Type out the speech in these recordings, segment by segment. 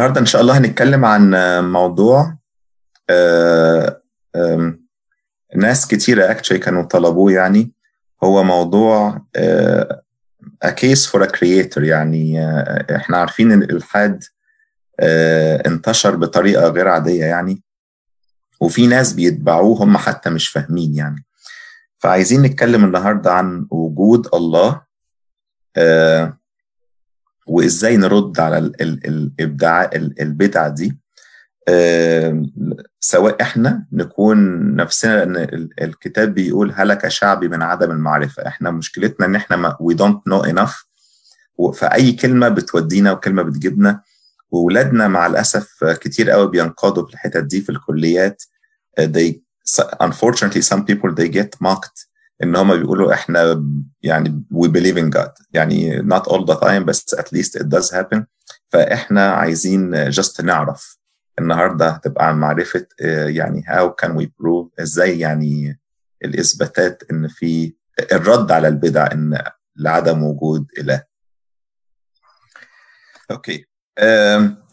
النهاردة إن شاء الله هنتكلم عن موضوع ناس كتيرة كانوا طلبوه، يعني هو موضوع a case for a creator. يعني إحنا عارفين إن الإلحاد انتشر بطريقة غير عادية يعني، وفي ناس بيتبعوه هم حتى مش فاهمين يعني. فعايزين نتكلم النهاردة عن وجود الله وإزاي نرد على الإبداع البدعة دي، سواء إحنا نكون نفسنا. إن الكتاب بيقول هلك شعبي من عدم المعرفة. إحنا مشكلتنا إن إحنا we don't know enough، فأي كلمة بتودينا وكلمة بتجيبنا. وولادنا مع الأسف كتير قوي بينقادوا في الحتة دي في الكليات. Unfortunately some people they get mocked إن هما بيقولوا إحنا يعني we believe in God، يعني not all the time but at least it does happen. فإحنا عايزين just نعرف النهاردة هتبقى عن معرفة، يعني how can we prove، إزاي يعني الإثباتات إن في الرد على البدع إن لعدم وجود إله. أوكي،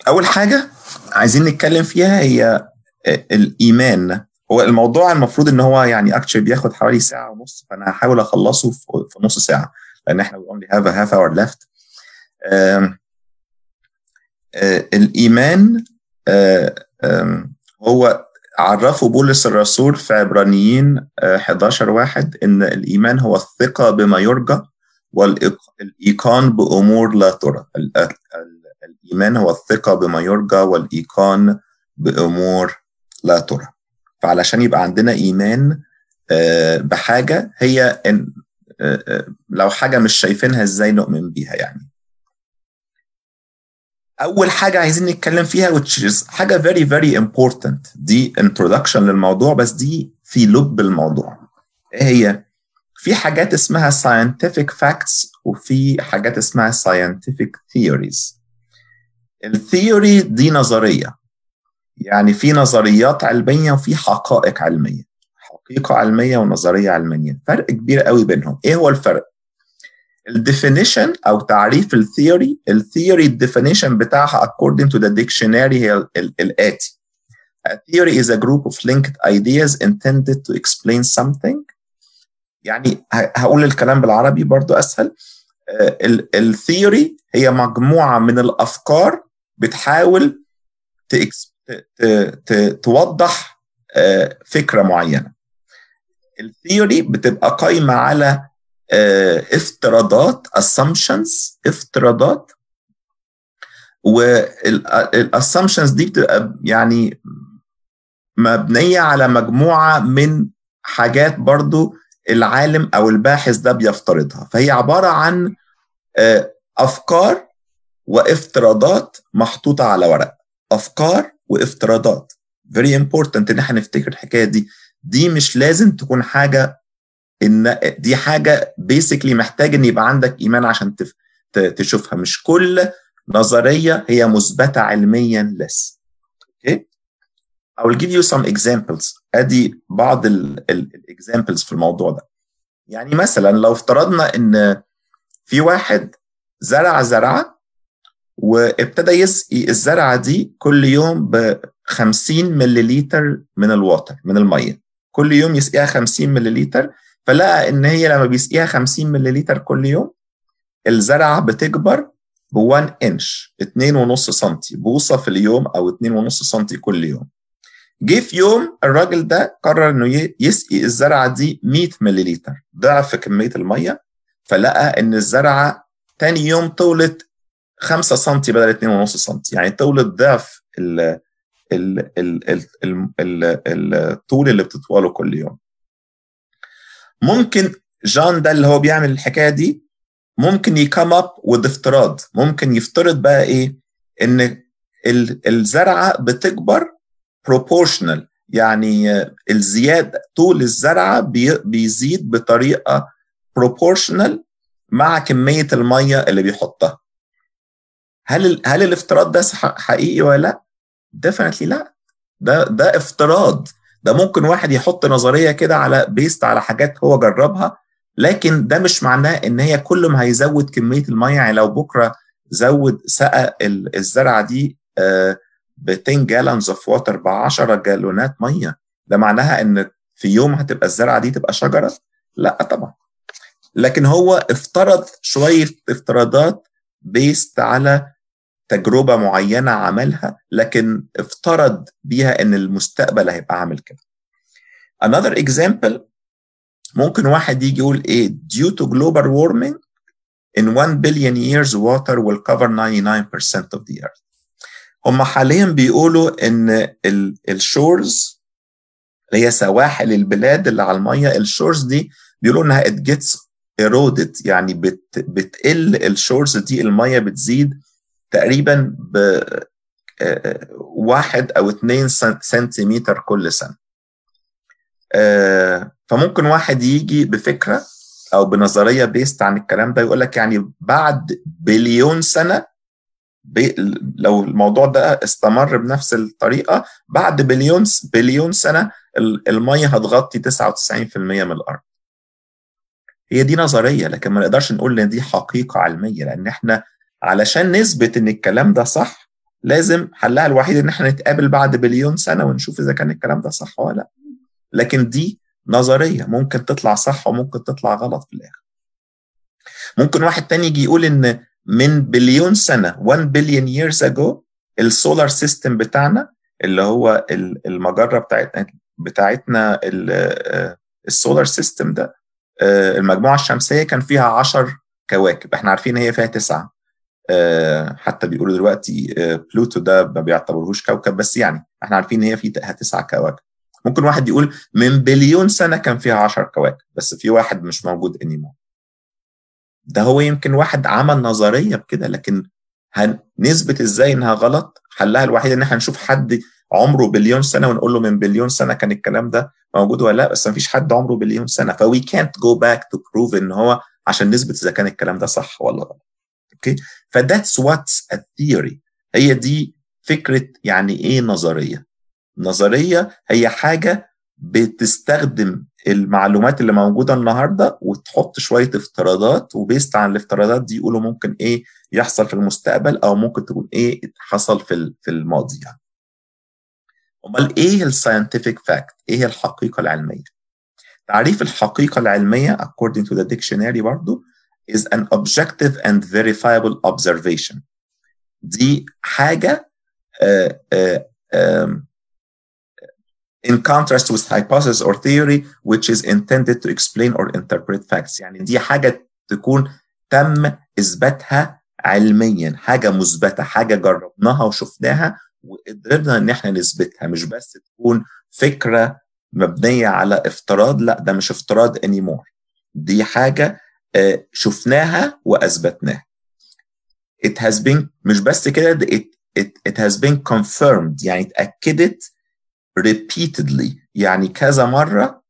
أول حاجة عايزين نتكلم فيها هي الإيمان. هو الموضوع المفروض ان هو يعني اكتشلي بياخد حوالي ساعه ونص، فانا هحاول اخلصه في نص ساعه لان احنا only have a half hour left. الايمان هو عرفه بولس الرسول في عبرانيين 11:1 ان الايمان هو الثقه بما يرجى والايقان بامور لا ترى. الايمان هو الثقه بما يرجى والايقان بامور لا ترى. فعلشان يبقى عندنا إيمان بحاجة هي إن لو حاجة مش شايفينها إزاي نؤمن بيها يعني. أول حاجة عايزين نتكلم فيها حاجة very very important، دي introduction للموضوع بس دي في لب الموضوع. هي في حاجات اسمها scientific facts وفي حاجات اسمها scientific theories. الثيوري دي نظرية، يعني في نظريات علمية وفي حقائق علمية، حقيقة علمية ونظرية علمية، فرق كبير قوي بينهم. ايه هو الفرق؟ الديفينيشن او تعريف الثيوري، الثيوري الديفينيشن بتاعها according to the dictionary هي الآتي: A theory is a group of linked ideas intended to explain something. يعني هقول الكلام بالعربي برضو اسهل. الثيوري هي مجموعة من الافكار بتحاول توضح فكرة معينة. الثيوري بتبقى قايمة على افتراضات assumptions، افتراضات، والassumptions دي بتبقى يعني مبنية على مجموعة من حاجات برضو العالم أو الباحث ده بيفترضها. فهي عبارة عن أفكار وافتراضات محطوطة على ورق. أفكار وافتراضات، very important إن احنا نفتكر الحكاية دي. دي مش لازم تكون حاجة، إن دي حاجة basically محتاج إن يبقى عندك إيمان عشان تشوفها. مش كل نظرية هي مثبتة علميا لسه. okay I will give you some examples. أدي بعض examples في الموضوع ده. يعني مثلا لو افترضنا إن في واحد زرع زرعة وابتدى يسقي الزرعة دي كل يوم ب50 ملليلتر من الواتر، من المية، كل يوم يسقيها 50 ملليلتر. فلقى ان هي لما بيسقيها 50 ملليلتر كل يوم الزرعة بتكبر بوان انش، 2.5 سنتي بوصة في اليوم او 2.5 سنتي كل يوم. جه في يوم الراجل ده قرر انه يسقي الزرعة دي 100 ملليلتر، ضعف كمية المية. فلقى ان الزرعة تاني يوم طولت 5 سنتي بدل 2.5 سنتي، يعني طولت ضعف الطول اللي بتطوله كل يوم. ممكن جان ده اللي هو بيعمل الحكاية دي ممكن يكم اب وذ افتراض، ممكن يفترض بقى ايه، ان الزرعة بتكبر proportional، يعني الزيادة طول الزرعة بيزيد بطريقة proportional مع كمية المية اللي بيحطها. هل الافتراض ده حقيقي ولا لا؟ definitely لا. ده افتراض. ده ممكن واحد يحط نظرية كده على بيست على حاجات هو جربها، لكن ده مش معناه ان هي كل ما هيزود كمية المية. يعني لو بكرة سقى الزرعة دي 2 جالونز اوف ووتر ب 10 جالونات ميه. ده معناها ان في يوم هتبقى الزرعه دي تبقى شجره؟ لا طبعا. لكن هو افترض شويه افتراضات بيست على تجربه معينه عملها، لكن افترض بيها ان المستقبل هيبقى عامل كده. Another example، ممكن واحد يجي يقول ايه due to global warming in 1 billion years water will cover 99% of the earth. هم حاليا بيقولوا ان الشورز اللي هي سواحل البلاد اللي على الميه، الشورز دي بيقولوا انها it gets eroded، يعني بتقل الشورز دي، الميه بتزيد تقريبا ب 1 أو 2 سنتيمتر كل سنه. فممكن واحد يجي بفكره او بنظريه بيست عن الكلام ده يقول لك يعني بعد بليون سنه، لو الموضوع ده استمر بنفس الطريقه، بعد بليون سنه الميه هتغطي 99% من الارض. هي دي نظريه، لكن ما نقدرش نقول ان دي حقيقه علميه، لان احنا علشان نثبت ان الكلام ده صح لازم حلها الوحيد ان احنا نتقابل بعد بليون سنه ونشوف اذا كان الكلام ده صح ولا لا. لكن دي نظريه ممكن تطلع صح وممكن تطلع غلط في الاخر. ممكن واحد تاني يجي يقول ان من بليون سنه 1 بليون years ago السولار سيستم بتاعنا اللي هو المجره بتاعتنا السولار سيستم ده، المجموعه الشمسيه كان فيها 10 كواكب، احنا عارفين هي فيها 9. حتى بيقولوا دلوقتي بلوتو ده ما بيعتبروهوش كوكب، بس يعني احنا عارفين هي فيها 9 كواكب. ممكن واحد يقول من بليون سنه كان فيها 10 كواكب بس في واحد مش موجود anymore. ده هو يمكن واحد عمل نظريه بكده، لكن هنثبت ازاي انها غلط؟ حلها الوحيد ان احنا نشوف حد عمره بليون سنه ونقول له من بليون سنه كان الكلام ده موجود ولا لا، بس ما فيش حد عمره بليون سنه، فوي كانت جو باك تو بروف ان هو عشان نثبت اذا كان الكلام ده صح ولا غلط. اوكي، فذاتس واتس ا ثيوري. هي دي فكره. يعني ايه نظريه؟ نظرية هي حاجة بتستخدم المعلومات اللي موجودة النهاردة وتحط شوية افتراضات، وبيست عن الافتراضات دي يقولوا ممكن ايه يحصل في المستقبل او ممكن تكون ايه حصل في الماضي. يعني امال ايه الساينتفك فاكت؟ ايه الحقيقة العلمية؟ تعريف الحقيقة العلمية according to the dictionary برضو is an objective and verifiable observation. دي حاجة in contrast with hypothesis or theory which is intended to explain or interpret facts. يعني دي حاجة تكون تم إثباتها علميا، حاجة مثبتة، حاجة جربناها وشفناها وقدرنا إن احنا نثبتها، مش بس تكون فكرة مبنية على افتراض. لا، ده مش افتراض anymore، دي حاجة شفناها وأثبتناها. It has been، مش بس كده، it has been confirmed، يعني اتأكدت repeatedly، يعني كذا مرة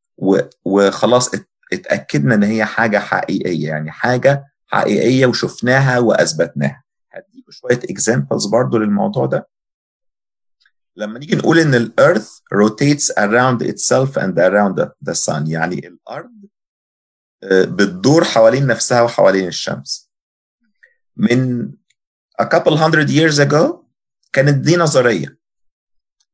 وخلاص اتأكدنا ان هي حاجة حقيقية، يعني حاجة حقيقية وشفناها وأثبتناها. هديكوا شوية examples برضو للموضوع ده. لما نيجي نقول ان ال earth rotates around itself and around the sun، يعني الأرض بتدور حوالين نفسها وحوالين الشمس. من a couple hundred years ago كانت دي نظرية،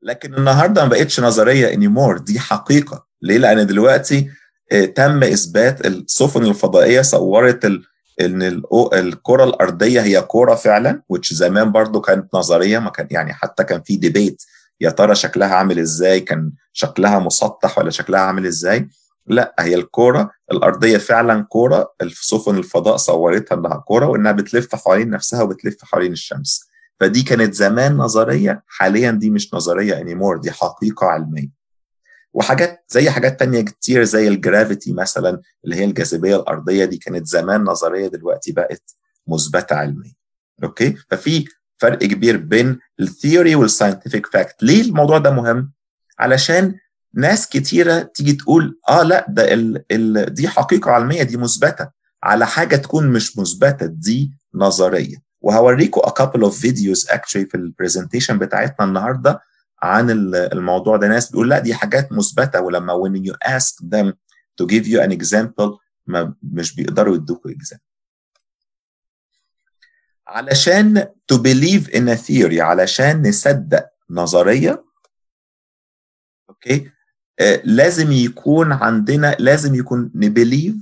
لكن النهارده ما بقتش نظريه anymore، دي حقيقه. ليه؟ لان دلوقتي تم اثبات، السفن الفضائيه صورت ان الكره الارضيه هي كره فعلا، which زمان برضو كانت نظريه، ما كان يعني حتى كان في ديبيت يا ترى شكلها عامل ازاي، كان شكلها مسطح ولا شكلها عامل ازاي. لا، هي الكره الارضيه فعلا كره، السفن الفضاء صورتها انها كره وانها بتلف حوالين نفسها وبتلف حوالين الشمس. فدي كانت زمان نظرية، حاليا دي مش نظرية anymore، دي حقيقة علمية. وحاجات زي حاجات تانية كتير زي الجرافيتي مثلا اللي هي الجاذبية الأرضية، دي كانت زمان نظرية دلوقتي بقت مثبتة علميا. اوكي، ففي فرق كبير بين الثيوري والساينتفك فاكت. ليه الموضوع ده مهم؟ علشان ناس كتيرة تيجي تقول لا ده دي حقيقة علمية، دي مثبتة، على حاجة تكون مش مثبتة، دي نظرية. وهوريكم a couple of videos actually في البرزنتيشن بتاعتنا النهارده عن الموضوع ده. ناس بيقول لا دي حاجات مثبته، ولما when you ask them to give you an example مش بيقدروا يدوكوا example. علشان to believe in a theory، علشان نصدق نظرية، أوكي، لازم يكون عندنا، لازم يكون نبليف،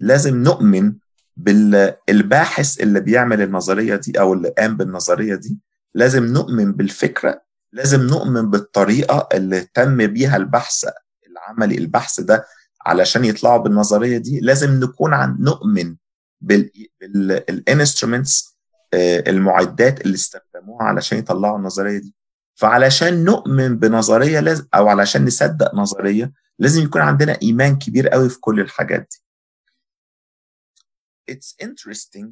لازم نؤمن بالباحث اللي بيعمل النظرية دي أو اللي قام بالنظرية دي، لازم نؤمن بالفكرة، لازم نؤمن بالطريقة اللي تم بيها البحث العملي، البحث ده علشان يطلعوا بالنظرية دي، لازم نكون نؤمن بالانسترومنتس، المعدات اللي استخدموها علشان يطلعوا النظرية دي. فعلشان نؤمن بنظرية لازم، أو علشان نصدق نظرية، لازم يكون عندنا إيمان كبير قوي في كل الحاجات دي. It's interesting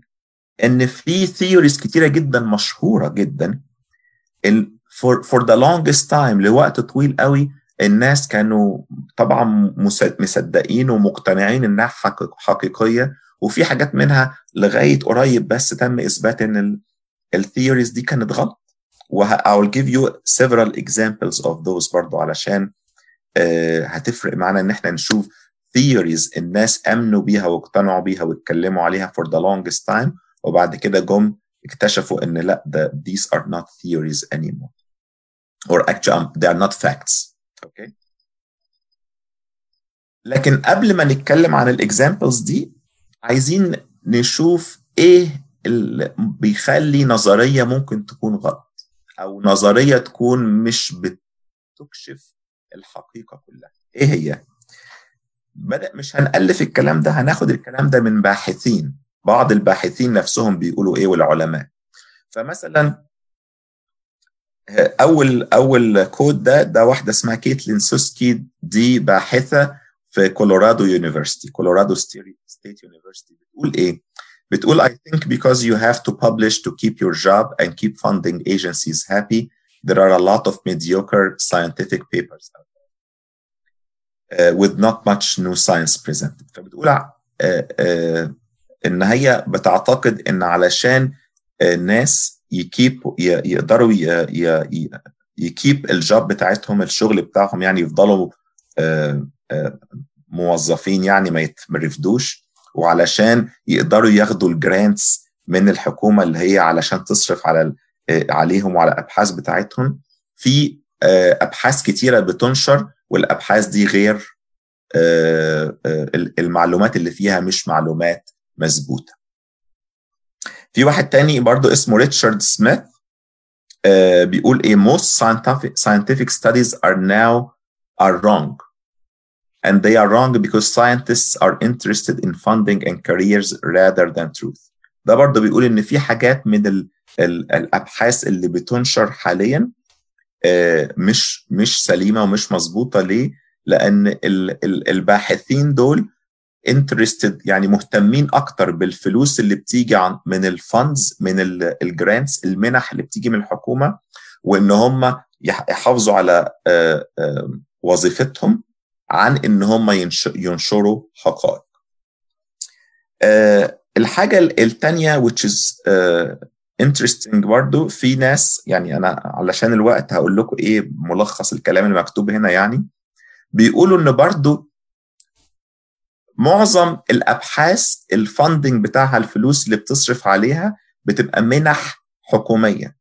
إن في theories كتيرة جدا مشهورة جدا for the longest time، لوقت طويل قوي الناس كانوا طبعا مصدقين ومقتنعين إنها حقيقية، وفي حاجات منها لغاية قريب بس تم إثبات إن الtheories دي كانت غلط. I will give you several examples of those برضو، علشان هتفرق معنا إن احنا نشوف theories الناس أمنوا بيها واقتنعوا بيها واتكلموا عليها for the longest time، وبعد كده جم اكتشفوا إن لا، these are not theories anymore or actually they are not facts. okay. لكن قبل ما نتكلم عن examples دي، عايزين نشوف إيه اللي بيخلي نظرية ممكن تكون غلط، أو نظرية تكون مش بتكشف الحقيقة كلها. إيه هي؟ مش هنألف الكلام ده، هناخد الكلام ده من باحثين، بعض الباحثين نفسهم بيقولوا إيه والعلماء. فمثلا أول كود ده واحدة اسمها كيتلين سوسكي، دي باحثة في كولورادو ستيت يونيفرسيتي. بتقول إيه؟ بتقول I think because you have to publish to keep your job and keep funding agencies happy, there are a lot of mediocre scientific papers out there with not much new science presented. فبتقول إن هي بتعتقد إن علشان الناس يقدروا يكيب الجاب بتاعتهم، الشغل بتاعهم، يعني يفضلوا موظفين، يعني ما يترفدوش، وعلشان يقدروا ياخدوا الجرانتس من الحكومة اللي هي علشان تصرف عليهم وعلى الأبحاث بتاعتهم. في أبحاث كتيرة بتنشر، والأبحاث دي غير، المعلومات اللي فيها مش معلومات مزبوطة. في واحد تاني برضو اسمه ريتشارد سميث، بيقول إيه؟ most scientific studies are now wrong. And they are wrong because scientists are interested in funding and careers rather than truth. ده برضه بيقول إن في حاجات من الأبحاث اللي بتنشر حاليا مش سليمة ومش مظبوطة. ليه؟ لأن الباحثين دول interested، يعني مهتمين أكتر بالفلوس اللي بتيجي من الفاندز، من الجرانتس، المنح اللي بتيجي من الحكومة، وإن هم يحافظوا على وظيفتهم، عن إن هم ينشروا حقائق. الحاجة التانية which is interesting برضو، في ناس، يعني أنا علشان الوقت هقول لكم إيه ملخص الكلام المكتوب هنا، يعني بيقولوا إن برضو معظم الأبحاث الفاندنج بتاعها، الفلوس اللي بتصرف عليها، بتبقى منح حكومية،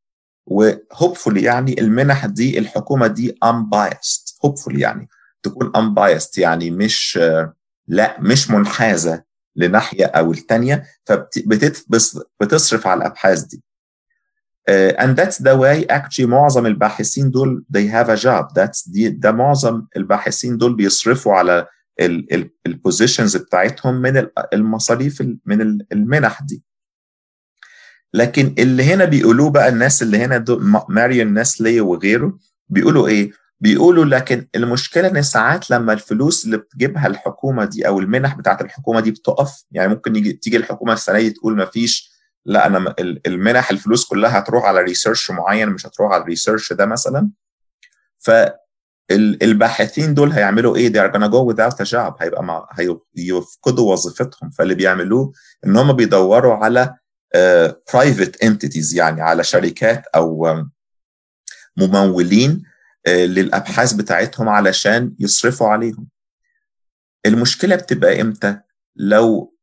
وهوبفولي يعني المنح دي الحكومة دي unbiased، هوبفولي يعني تكون unbiased، يعني مش منحازة لناحية أو التانية، فبتصرف على الأبحاث دي. and that's the way actually معظم الباحثين دول they have a job. ده معظم الباحثين دول بيصرفوا على الpositions بتاعتهم من المصاريف من المنح دي. لكن اللي هنا بيقولوه بقى الناس اللي هنا ماريو ناسلي وغيره، بيقولوا إيه؟ بيقولوا لكن المشكلة إن ساعات لما الفلوس اللي بتجيبها الحكومة دي أو المنح بتاعت الحكومة دي بتقف، يعني ممكن تيجي الحكومة السنة دي تقول مفيش، لا أنا المنح الفلوس كلها هتروح على ريسيرش معين، مش هتروح على الريسيرش ده مثلا. فالباحثين دول هيعملوا إيه؟ they are gonna go without a job، هيبقى هيفقدوا وظيفتهم. فاللي بيعملوه إن هم بيدوروا على private entities، يعني على شركات أو ممولين للأبحاث بتاعتهم علشان يصرفوا عليهم. المشكلة بتبقى إمتى؟ لو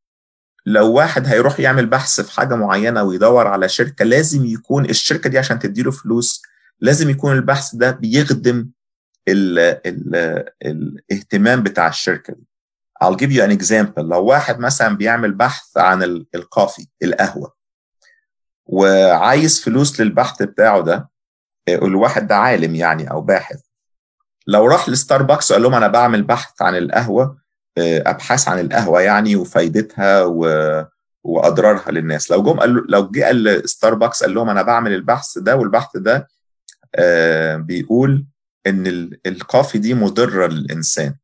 لو واحد هيروح يعمل بحث في حاجة معينة ويدور على شركة، لازم يكون الشركة دي عشان تديله فلوس لازم يكون البحث ده بيخدم الاهتمام بتاع الشركة دي. I'll give you an example. لو واحد مثلا بيعمل بحث عن الكافي القهوة وعايز فلوس للبحث بتاعه ده، الواحد ده عالم يعني أو باحث، لو راح لستاربكس وقال لهم أنا بعمل بحث عن القهوة، أبحاث عن القهوة يعني وفايدتها وأضرارها للناس، لو جم قالوا، لو جه قال ستاربكس قال لهم أنا بعمل البحث ده والبحث ده بيقول إن الكافي دي مضرة للإنسان،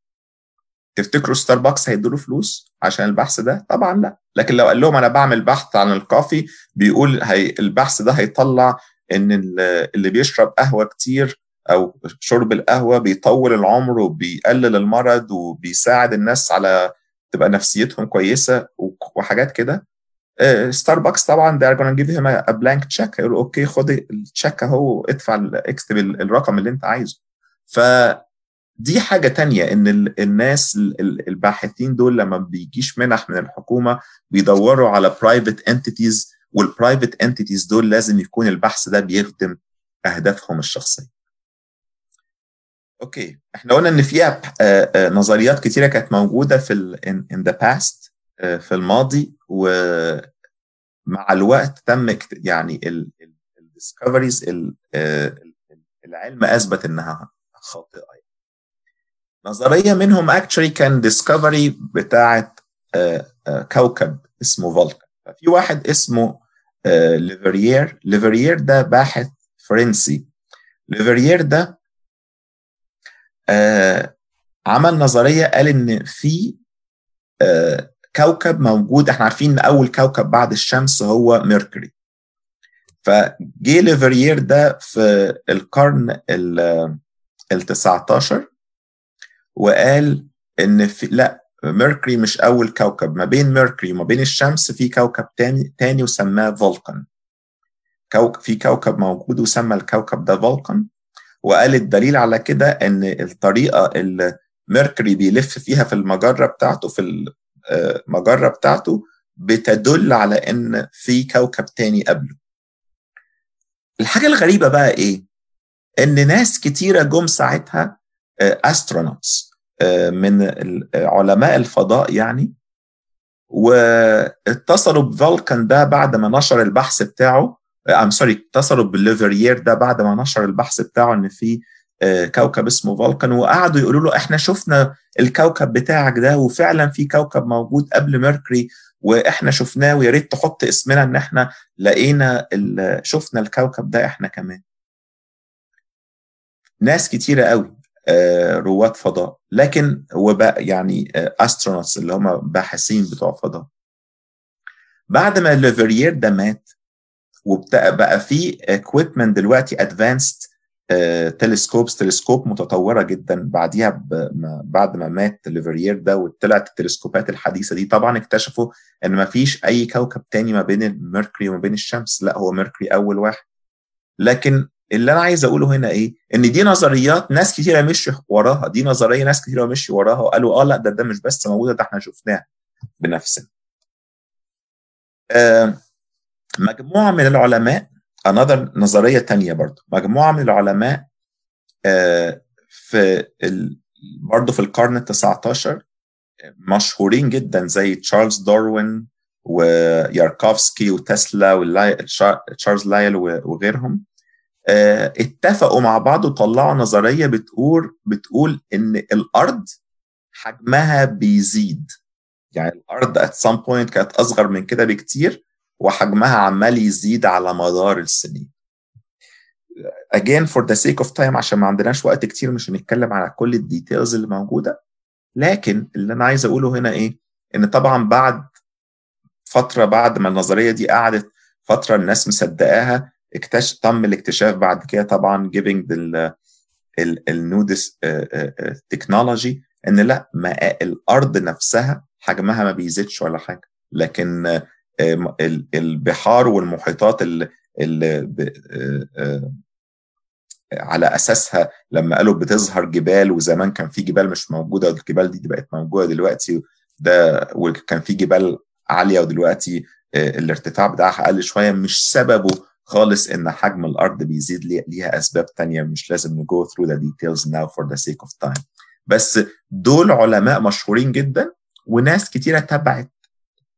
تفتكروا ستاربكس هيدوله فلوس عشان البحث ده؟ طبعا لا. لكن لو قال لهم أنا بعمل بحث عن الكافي بيقول البحث ده هيطلع إن اللي بيشرب قهوة كتير أو شرب القهوة بيطول العمر وبيقلل المرض وبيساعد الناس على تبقى نفسيتهم كويسة وحاجات كده، ستاربكس طبعا they're gonna give him a blank check، يقول أوكي خد التشيك اهو، ادفع اكتب الرقم اللي انت عايزه. فدي حاجة تانية، إن الناس الباحثين دول لما بيجيش منح من الحكومة بيدوروا على private entities، والprivate entities دول لازم يكون البحث ده بيخدم أهدافهم الشخصية. اوكي، احنا قلنا ان في نظريات كتيره كانت موجوده في in the past، في الماضي، ومع الوقت تم يعني الديسكفريز العلم اثبت انها خاطئه. نظريه منهم اكشلي كان ديسكفري بتاعه كوكب اسمه فولكان. ففي واحد اسمه ليفريير، ليفريير ده باحث فرنسي. ليفريير ده عمل نظرية قال إن في كوكب موجود، احنا عارفين إن أول كوكب بعد الشمس هو ميركوري. فجي ليفريير ده في القرن ال19 وقال إن في، لا ميركوري مش أول كوكب، ما بين ميركوري وما بين الشمس في كوكب تاني وسماه فولكان. في كوكب موجود وسمى الكوكب ده فولكان، وقال الدليل على كده ان الطريقه اللي ميركوري بيلف فيها في المجره بتاعته بتدل على ان في كوكب تاني قبله. الحاجه الغريبه بقى ايه؟ ان ناس كتيره جم ساعتها استرونوتس من علماء الفضاء يعني، واتصلوا بفولكان ده بعد ما نشر البحث بتاعه، اتصلوا بالليفريير ده بعد ما نشر البحث بتاعه ان في كوكب اسمه فولكان، وقعدوا يقولوا له احنا شفنا الكوكب بتاعك ده وفعلا في كوكب موجود قبل ميركوري واحنا شفناه، ويا ريت تحط اسمنا ان احنا لقينا شفنا الكوكب ده احنا كمان. ناس كتيره قوي رواد فضاء، لكن وبقى يعني استرونوتس اللي هم باحثين بتوع فضاء. بعد ما ليفريير ده مات وبقى في equipment دلوقتي advanced telescopes، تلسكوب متطورة جدا بعديها بعد ما مات ليفريير ده وطلعت التلسكوبات الحديثة دي، طبعا اكتشفوا ان ما فيش اي كوكب تاني ما بين الميركوري وما بين الشمس، لا هو ميركوري اول واحد. لكن اللي انا عايز اقوله هنا ايه؟ ان دي نظريات ناس كتيرة مشي وراها، دي نظرية ناس كتيرة مشي وراها وقالوا لا ده مش بس موجودة، ده احنا شفناها بنفسنا. مجموعة من العلماء، نظرية تانية برضو، مجموعة من العلماء برضو في القرن ال19 مشهورين جدا زي تشارلز داروين وياركوفسكي وتسلا وتشارلز لايل وغيرهم، اتفقوا مع بعض وطلعوا نظرية بتقول إن الأرض حجمها بيزيد، يعني الأرض at some point كانت أصغر من كده بكتير وحجمها عمال يزيد على مدار السنين. Again for the sake of time، عشان ما عندناش وقت كتير مش هنتكلم على كل الديتيلز اللي موجودة، لكن اللي أنا عايز أقوله هنا إيه؟ إن طبعا بعد فترة، بعد ما النظرية دي قعدت فترة الناس مصدقاها، تم الاكتشاف بعد كده طبعا giving النودس تكنولوجي إن لا، ما الأرض نفسها حجمها ما بيزيدش ولا حاجة، لكن البحار والمحيطات اللي على أساسها لما قالوا بتظهر جبال، وزمان كان في جبال مش موجودة والجبال دي بقت موجودة دلوقتي، ده وكان في جبال عالية ودلوقتي الارتفاع بتاعها أقل شوية، مش سببه خالص إن حجم الأرض بيزيد، ليها أسباب تانية مش لازم نجو through the details now for the sake of time. بس دول علماء مشهورين جدا وناس كتيرة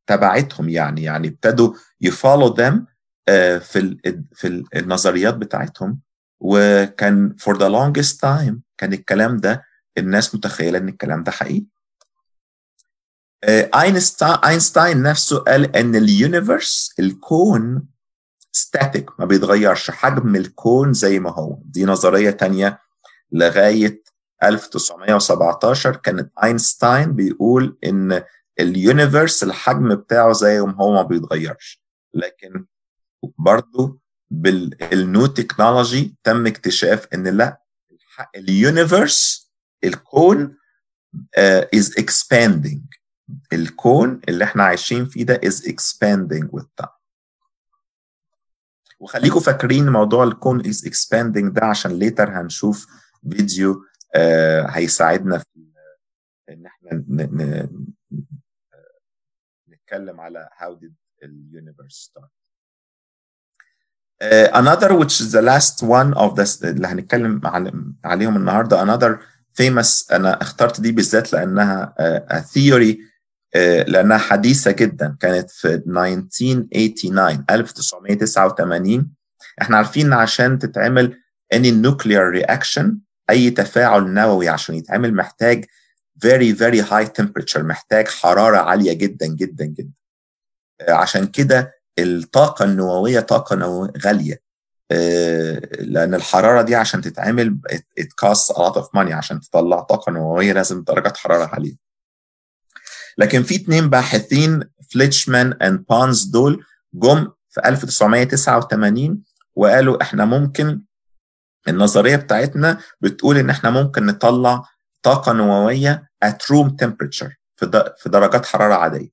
تبعتهم يعني ابتدوا يفولو them في النظريات بتاعتهم. وكان for the longest time كان الكلام ده الناس متخيلة إن الكلام ده حقيقي. أينشتاين نفسه قال إن اليونيفرس، الكون static، ما بيتغيرش، حجم الكون زي ما هو. دي نظرية تانية لغاية 1917 كانت أينشتاين بيقول إن اليونيفرس الحجم بتاعه زي ما هو ما بيتغيرش. لكن برضو بالنيو تكنولوجي تم اكتشاف إن لا، اليونيفرس الكون is expanding، الكون اللي احنا عايشين فيه ده is expanding with time. وخليكم فاكرين موضوع الكون is expanding ده عشان later هنشوف فيديو هيساعدنا في ان احنا نتكلم على how did the universe start. Another which is the last one of the اللي هنتكلم عليهم النهارده، another famous، انا اخترت دي بالذات لانها theory، لانها حديثه جدا، كانت في 1989. احنا عارفين عشان تتعمل any nuclear reaction، اي تفاعل نووي عشان يتعمل محتاج very very high temperature، محتاج حراره عاليه جدا جدا جدا. عشان كده الطاقه النوويه طاقه غاليه، لان الحراره دي عشان تتعمل it costs a lot of money، عشان تطلع طاقه نوويه لازم درجات حراره عاليه. لكن في 2 باحثين فليتشمان اند بونز، دول جم في 1989 وقالوا احنا ممكن، النظريه بتاعتنا بتقول ان احنا ممكن نطلع طاقه نوويه at room temperature، في درجات حراره عاديه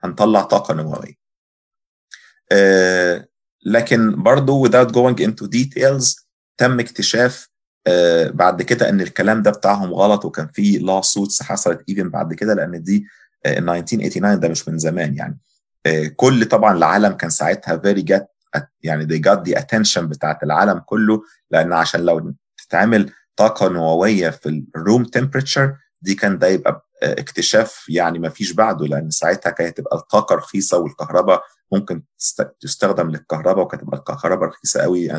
هنطلع طاقه نوويه. لكن برضو without going into details تم اكتشاف بعد كده ان الكلام ده بتاعهم غلط، وكان في lawsuits حصلت even بعد كده، لان دي 1989 ده مش من زمان يعني. كل طبعا العالم كان ساعتها very get، يعني they got the attention بتاعت العالم كله، لان عشان لو تتعمل طاقة نووية في ال room temperature دي كان ده يبقى اكتشاف يعني ما فيش بعده، لان ساعتها كانت تبقى الطاقة رخيصة والكهرباء ممكن تستخدم للكهرباء، وكانت تبقى الكهرباء رخيصة قوي،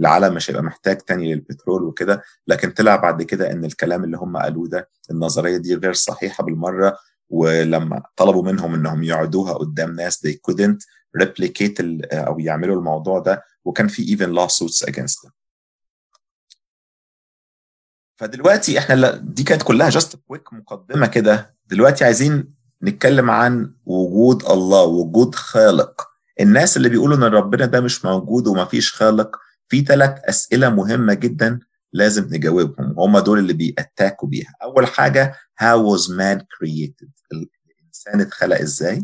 العالم مش هيبقى محتاج تاني للبترول وكده. لكن طلع بعد كده ان الكلام اللي هم قالوه ده، النظرية دي غير صحيحة بالمرة، ولما طلبوا منهم انهم يعدوها قدام ناس they couldn't replicate او يعملوا الموضوع ده، وكان في even lawsuits against them. فدلوقتي احنا دي كانت كلها just a quick مقدمة كده. دلوقتي عايزين نتكلم عن وجود الله، وجود خالق. الناس اللي بيقولوا ان ربنا ده مش موجود وما فيش خالق، في 3 أسئلة مهمة جدا لازم نجاوبهم، هم دول اللي بيأتاكوا بيها. أول حاجة how was man created، الإنسان اتخلق إزاي.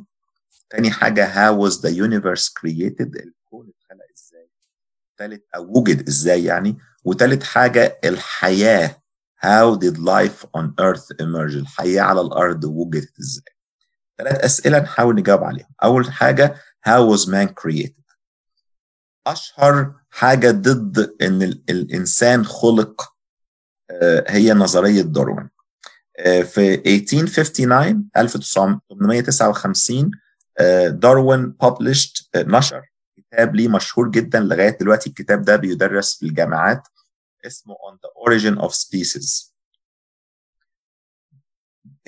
تاني حاجة how was the universe created، الكون اتخلق إزاي. تالت أو وجد إزاي يعني. وتالت حاجة الحياة، how did life on earth emerge، الحياة على الأرض وجدت إزاي. 3 أسئلة نحاول نجاوب عليهم. أول حاجة how was man created، أشهر حاجة ضد إن الإنسان خلق هي نظرية داروين. في 1859 داروين نشر كتاب ليه مشهور جدا لغاية دلوقتي، الكتاب ده بيدرس في الجامعات، اسمه On the Origin of Species.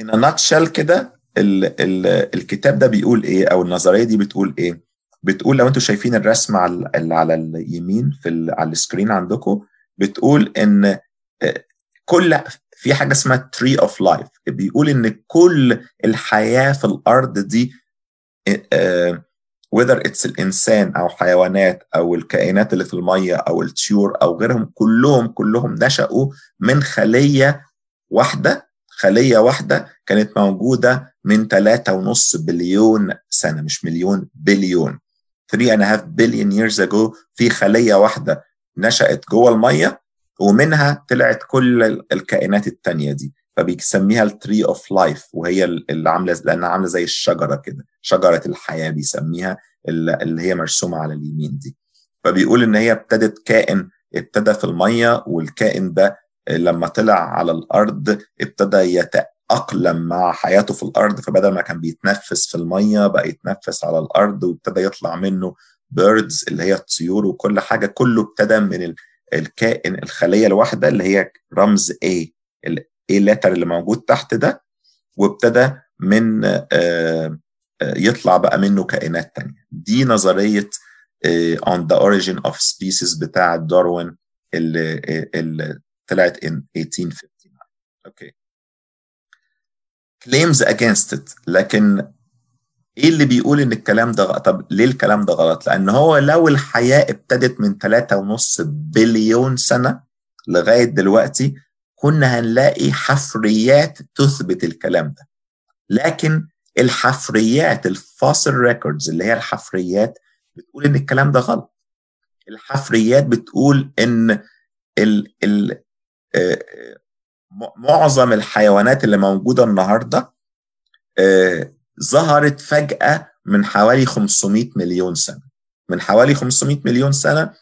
In a nutshell كده الكتاب ده بيقول ايه، او النظرية دي بتقول ايه. بتقول، لو انتوا شايفين الرسمة على اليمين على السكرين عندكم، بتقول ان في حاجة اسمها Tree of Life، بيقول ان كل الحياة في الارض دي whether it's الإنسان أو حيوانات أو الكائنات اللي في المية أو الطيور أو غيرهم، كلهم نشأوا من خلية واحدة كانت موجودة من 3.5 بليون سنة، مش مليون، بليون، 3.5 billion years ago. في خلية واحدة نشأت جوه المية، ومنها طلعت كل الكائنات التانية دي. فبيسميها التري اوف لايف، وهي اللي عامله لانها عامله زي الشجره كده، شجره الحياه بيسميها، اللي هي مرسومه على اليمين دي. فبيقول ان هي ابتدت كائن ابتدى في الميه، والكائن ده لما طلع على الارض ابتدى يتاقلم مع حياته في الارض، فبدل ما كان بيتنفس في الميه بقى يتنفس على الارض، وابتدى يطلع منه بيردز اللي هي الطيور وكل حاجه. كله ابتدى من الكائن الخليه الواحده اللي هي رمز A، اللتر اللي موجود تحت ده، وابتدى من يطلع بقى منه كائنات تانية. دي نظرية on the origin of species بتاعة داروين اللي طلعت in 1859. okay. claims against it. لكن ايه اللي بيقول ان الكلام ده طب ليه الكلام ده غلط؟ لان هو لو الحياة ابتدت من 3.5 بليون سنة لغاية دلوقتي كنا هنلاقي حفريات تثبت الكلام ده، لكن الحفريات الفاصل ريكوردز اللي هي الحفريات بتقول ان الكلام ده غلط. الحفريات بتقول ان معظم الحيوانات اللي موجودة النهاردة ظهرت فجأة من حوالي 500 مليون سنة. من حوالي 500 مليون سنة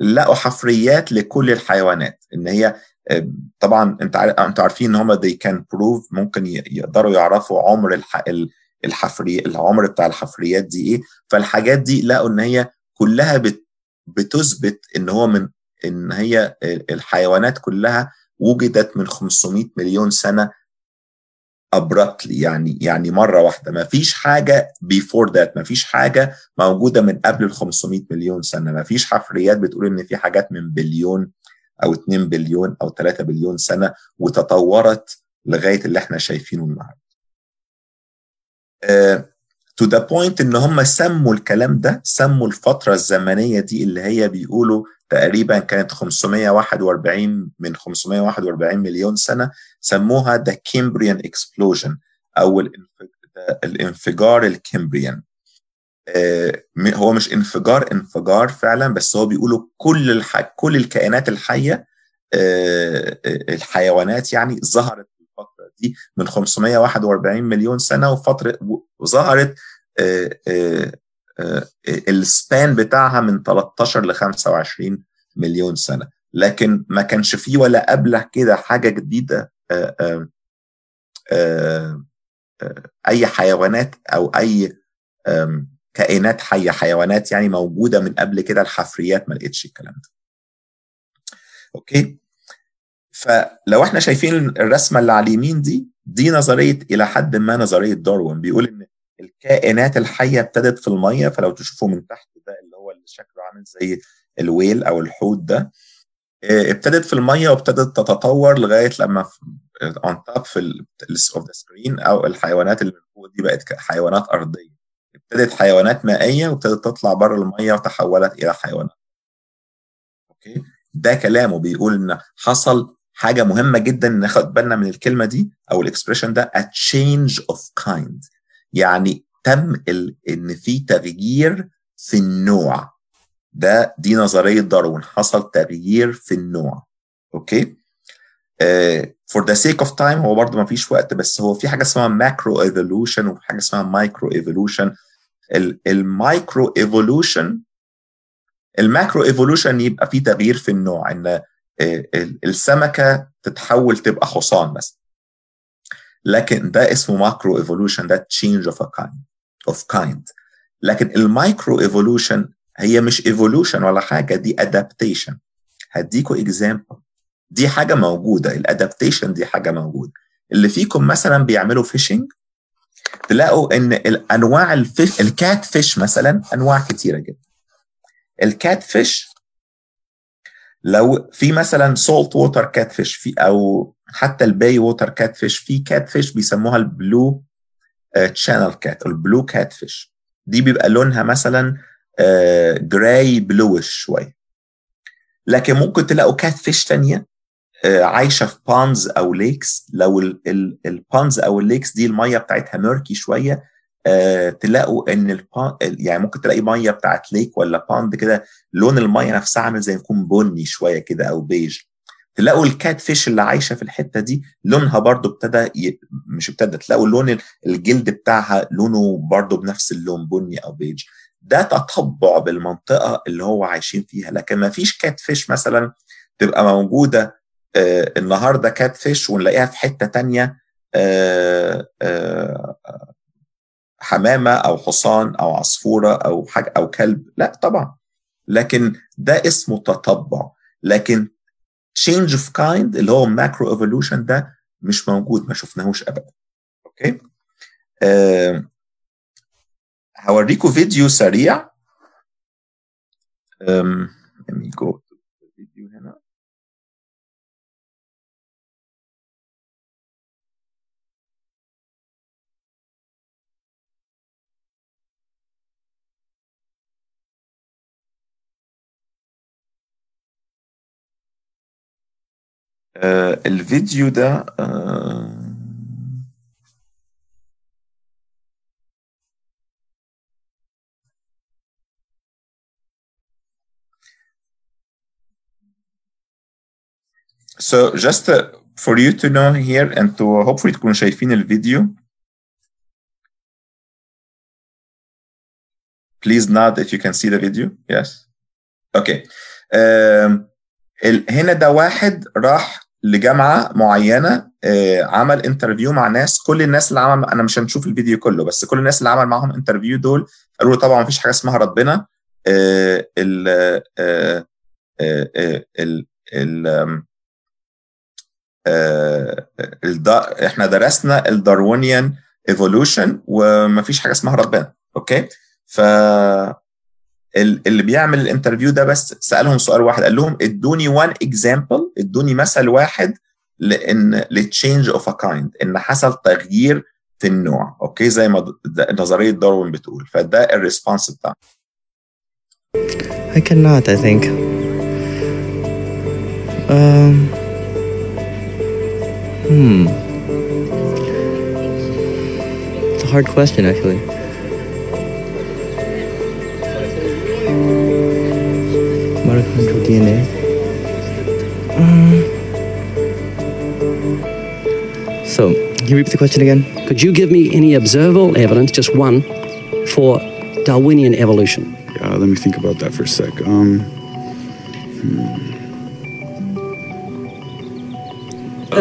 لقوا حفريات لكل الحيوانات. ان هي طبعا انتوا عارفين ان هم they can prove، ممكن يقدروا يعرفوا عمر العمر بتاع الحفريات دي ايه. فالحاجات دي لقوا ان هي كلها بتثبت ان هو من ان هي الحيوانات كلها وجدت من 500 مليون سنه abruptly، يعني مره واحده. ما فيش حاجه before that، ما فيش حاجه موجوده من قبل ال 500 مليون سنه. ما فيش حفريات بتقول ان في حاجات من بليون أو 2 بليون أو 3 بليون سنة وتطورت لغاية اللي احنا شايفينه النهارده. To the point إن هم سموا الكلام ده، سموا الفترة الزمنية دي اللي هي بيقولوا تقريبا كانت 541 من 541 مليون سنة، سموها the Cambrian explosion أو الانفجار الكامبريان. هو مش انفجار فعلا، بس هو بيقولوا كل الكائنات الحية الحيوانات يعني ظهرت في الفترة دي من 541 مليون سنة، وفترة وظهرت السبان بتاعها من 13 ل 25 مليون سنة، لكن ما كانش فيه ولا قبله كده حاجة جديدة، أي حيوانات أو أي كائنات حية، حيوانات يعني موجودة من قبل كده. الحفريات ما لقيتش الكلام ده. أوكي، فلو احنا شايفين الرسمة اللي على اليمين دي نظرية إلى حد ما نظرية داروين، بيقول إن الكائنات الحية ابتدت في المية. فلو تشوفوا من تحت ده اللي هو اللي شكله عامل زي الويل أو الحوت ده، ابتدت في المية وابتدت تتطور لغاية لما on top في of the screen أو الحيوانات اللي فوق دي بقت حيوانات أرضية. ابتدت حيوانات مائية وابتدت تطلع بره المية وتحولت إلى حيوانات. أوكي، ده كلامه. بيقول إن حصل حاجة مهمة جدا، ناخد بالنا من الكلمة دي أو الإكسبريشن ده، a change of kind، يعني تم إن في تغيير في النوع. دي نظرية داروين، حصل تغيير في النوع. أوكي، for the sake of time، هو برضه ما فيش وقت، بس هو في حاجة اسمها macro evolution وحاجة اسمها micro evolution. المايكرو evolution، الماكرو evolution يبقى فيه تغيير في النوع، إن السمكة تتحول تبقى حصان بس، لكن ده اسمه macro evolution، ده change of kind. لكن المايكرو evolution هي مش evolution ولا حاجة، دي adaptation. هديكوا example، دي حاجة موجودة، الادابتيشن دي حاجة موجودة. اللي فيكم مثلا بيعملوا فيشنج، تلاقوا ان الانواع الكات فيش مثلا انواع كتيرة جدا. الكات فيش لو في مثلا سولت ووتر كات فيش، في او حتى الباي ووتر كات فيش، في كات فيش بيسموها البلو تشانل كات، البلو كات فيش دي بيبقى لونها مثلا جراي بلوش شوية. لكن ممكن تلاقوا كات فيش تانية عايشة في بونز أو ليكس. لو البونز أو الليكس دي المية بتاعتها ميركي شوية، تلاقوا إن يعني ممكن تلاقي مية بتاعت ليك ولا بوند كده لون المية نفسها عامل زي يكون بني شوية كده أو بيج. تلاقوا الكات فيش اللي عايشه في الحته دي لونها برضو ابتدى تلاقوا لون الجلد بتاعها لونه برضو بنفس اللون بني او بيج. ده تطبع بالمنطقه اللي هو عايشين فيها. لكن ما فيش كات فيش مثلا تبقى موجوده النهارده كات فيش ونلاقيها في حته تانية حمامه او حصان او عصفوره او حاجه او كلب، لا طبعا. لكن ده اسمه تطبع. لكن change of kind اللي هو macro evolution ده مش موجود، ما شفناهوش ابدا. اوكي، هوريكم فيديو سريع. let me go to the video هنا. الفيديو ده So just for you to know here and to hopefully تكونوا شايفين الفيديو. Please nod if you can see the video. Yes. Okay. هنا ده واحد راح لجامعه معينه، عمل انترفيو مع ناس. كل الناس اللي عمل، انا مش هنشوف الفيديو كله، بس كل الناس اللي عمل معاهم انترفيو دول قالوا طبعا مفيش حاجه اسمها ربنا. ال آه آه ال ال آه احنا درسنا الداروينيان ايفولوشن ومفيش حاجه اسمها ربنا. اوكي، ف اللي بيعمل الانترفيو ده بس سألهم سؤال واحد، قال لهم ادوني one example، ادوني مثل واحد لان change of a kind، ان حصل تغيير في النوع. اوكي، زي ما نظرية داروين بتقول. فده الريسبونس بتاعه. I cannot, I think. It's a hard question actually. Mitochondrial DNA. So, can you repeat the question again? Could you give me any observable evidence, just one, for Darwinian evolution? Yeah, let me think about that for a sec.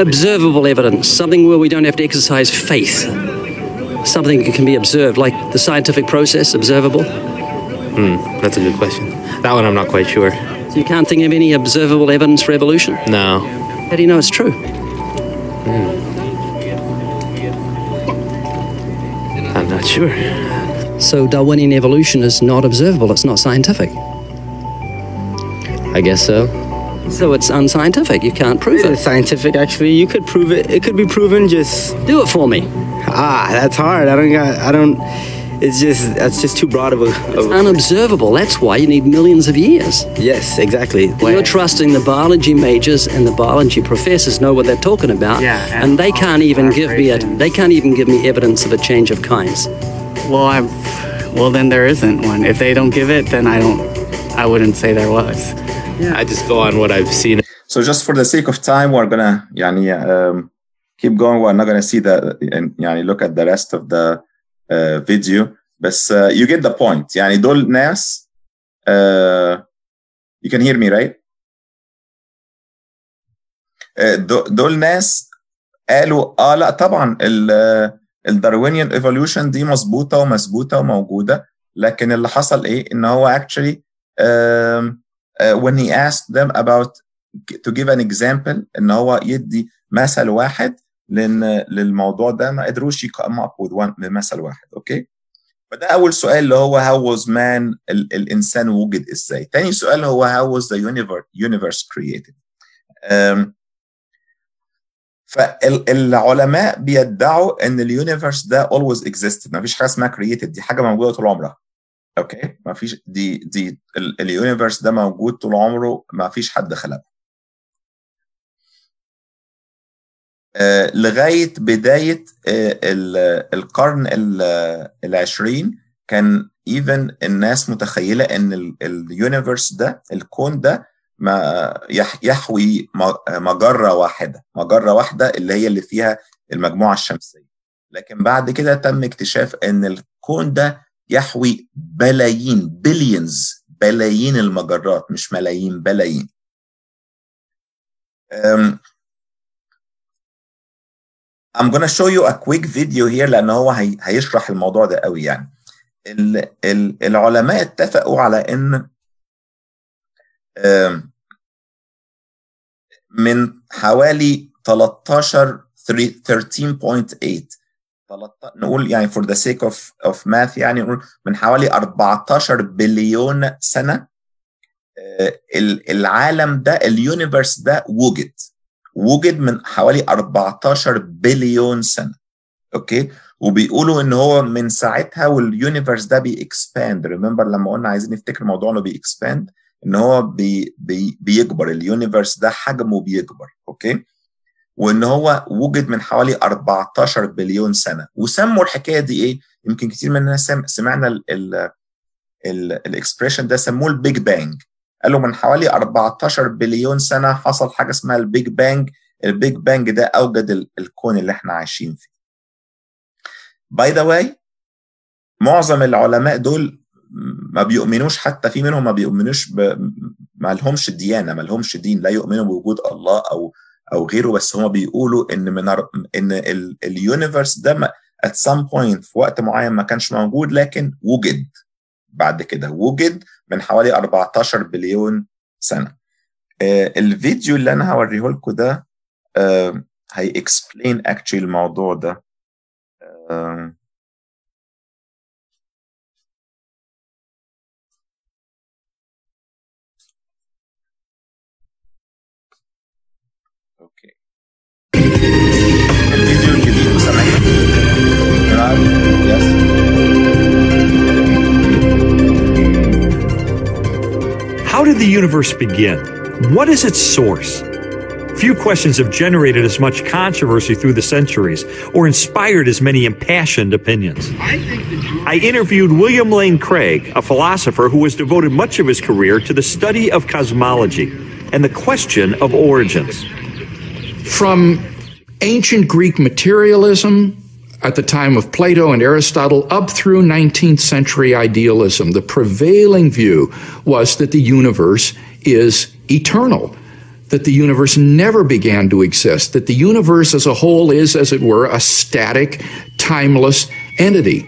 Observable evidence, something where we don't have to exercise faith. Something that can be observed, like the scientific process, observable. That's a good question. That one I'm not quite sure. So you can't think of any observable evidence for evolution? No. How do you know it's true? I'm not sure. So Darwinian evolution is not observable, it's not scientific? I guess so. So it's unscientific, you can't prove it. It's scientific actually, you could prove it, it could be proven, just... Do it for me. That's hard, It's just, that's just too broad of a... It's unobservable, that's why you need millions of years. Yes, exactly. You're trusting the biology majors and the biology professors know what they're talking about, and they can't even give me evidence of a change of kinds. Well, then there isn't one. If they don't give it, then I wouldn't say there was. Yeah. I just go on what I've seen. So just for the sake of time, we're gonna keep going. We're not gonna see the look at the rest of the video, but you get the point. يعني دول ناس you can hear me right. دول ناس قالوا لا طبعا الداروينيان ايفولوشن دي مظبوطه ومثبوته وموجوده. لكن اللي حصل ايه، ان هو actually when he asked them about to give an example، ان هو يدي مثل واحد للموضوع ده، ما قدروش يقاموا اب بمثل واحد. اوكي، فده اول سؤال اللي هو how was man، الانسان وجد ازاي. تاني سؤال هو how was the universe created. فالعلماء بيدعوا ان اليونيفرس ده always existed، ما فيش حاجه اسمها created، دي حاجه موجوده طول عمرها. اوكي، ما فيش دي اليونيفرس ده موجود طول عمره، ما فيش حد خلقه. لغاية بداية القرن العشرين كان even الناس متخيلة ان اليونيفرس ده، الكون ده ما يحوي مجرة واحدة اللي فيها المجموعة الشمسية. لكن بعد كده تم اكتشاف ان الكون ده يحوي بلايين المجرات، مش ملايين، بلايين. I'm gonna show you a quick video here لأن هو هيشرح الموضوع ده قوي. يعني العلماء اتفقوا على ان من حوالي 13.8 نقول يعني for the sake of math، يعني نقول من حوالي 14 بليون سنة العالم ده، اليونيفرس ده وجد من حوالي 14 بليون سنة. اوكي، وبيقولوا ان هو من ساعتها واليونيفرس ده بيكسباند. ريممبر لما قلنا عايزين نفتكر موضوعنا بيكسباند، ان هو بيكبر، اليونيفرس ده حجمه بيكبر. اوكي، وان هو وجد من حوالي 14 بليون سنه. وسموا الحكايه دي ايه؟ يمكن كتير مننا سمعنا الاكسبريشن ده، سموه البيج بانج. قالوا من حوالي 14 بليون سنه حصل حاجه اسمها البيج بانج. البيج بانج ده اوجد الكون اللي احنا عايشين فيه. باي ذا واي، معظم العلماء دول ما بيؤمنوش، حتى في منهم ما بيؤمنوش ما لهمش ديانه، ما لهمش دين، لا يؤمنوا بوجود الله او غيره، بس هم بيقولوا ان اليونيفرس ده at some point في وقت معين ما كانش موجود، لكن وجد بعد كده، وجد من حوالي 14 بليون سنه. الفيديو اللي انا هوريه لكم ده هي explain actually الموضوع ده. الفيديو الجديد How did the universe begin? What is its source? Few questions have generated as much controversy through the centuries or inspired as many impassioned opinions. I interviewed William Lane Craig, a philosopher who has devoted much of his career to the study of cosmology and the question of origins. From ancient Greek materialism at the time of Plato and Aristotle up through 19th century idealism, the prevailing view was that the universe is eternal, that the universe never began to exist, that the universe as a whole is, as it were, a static, timeless entity.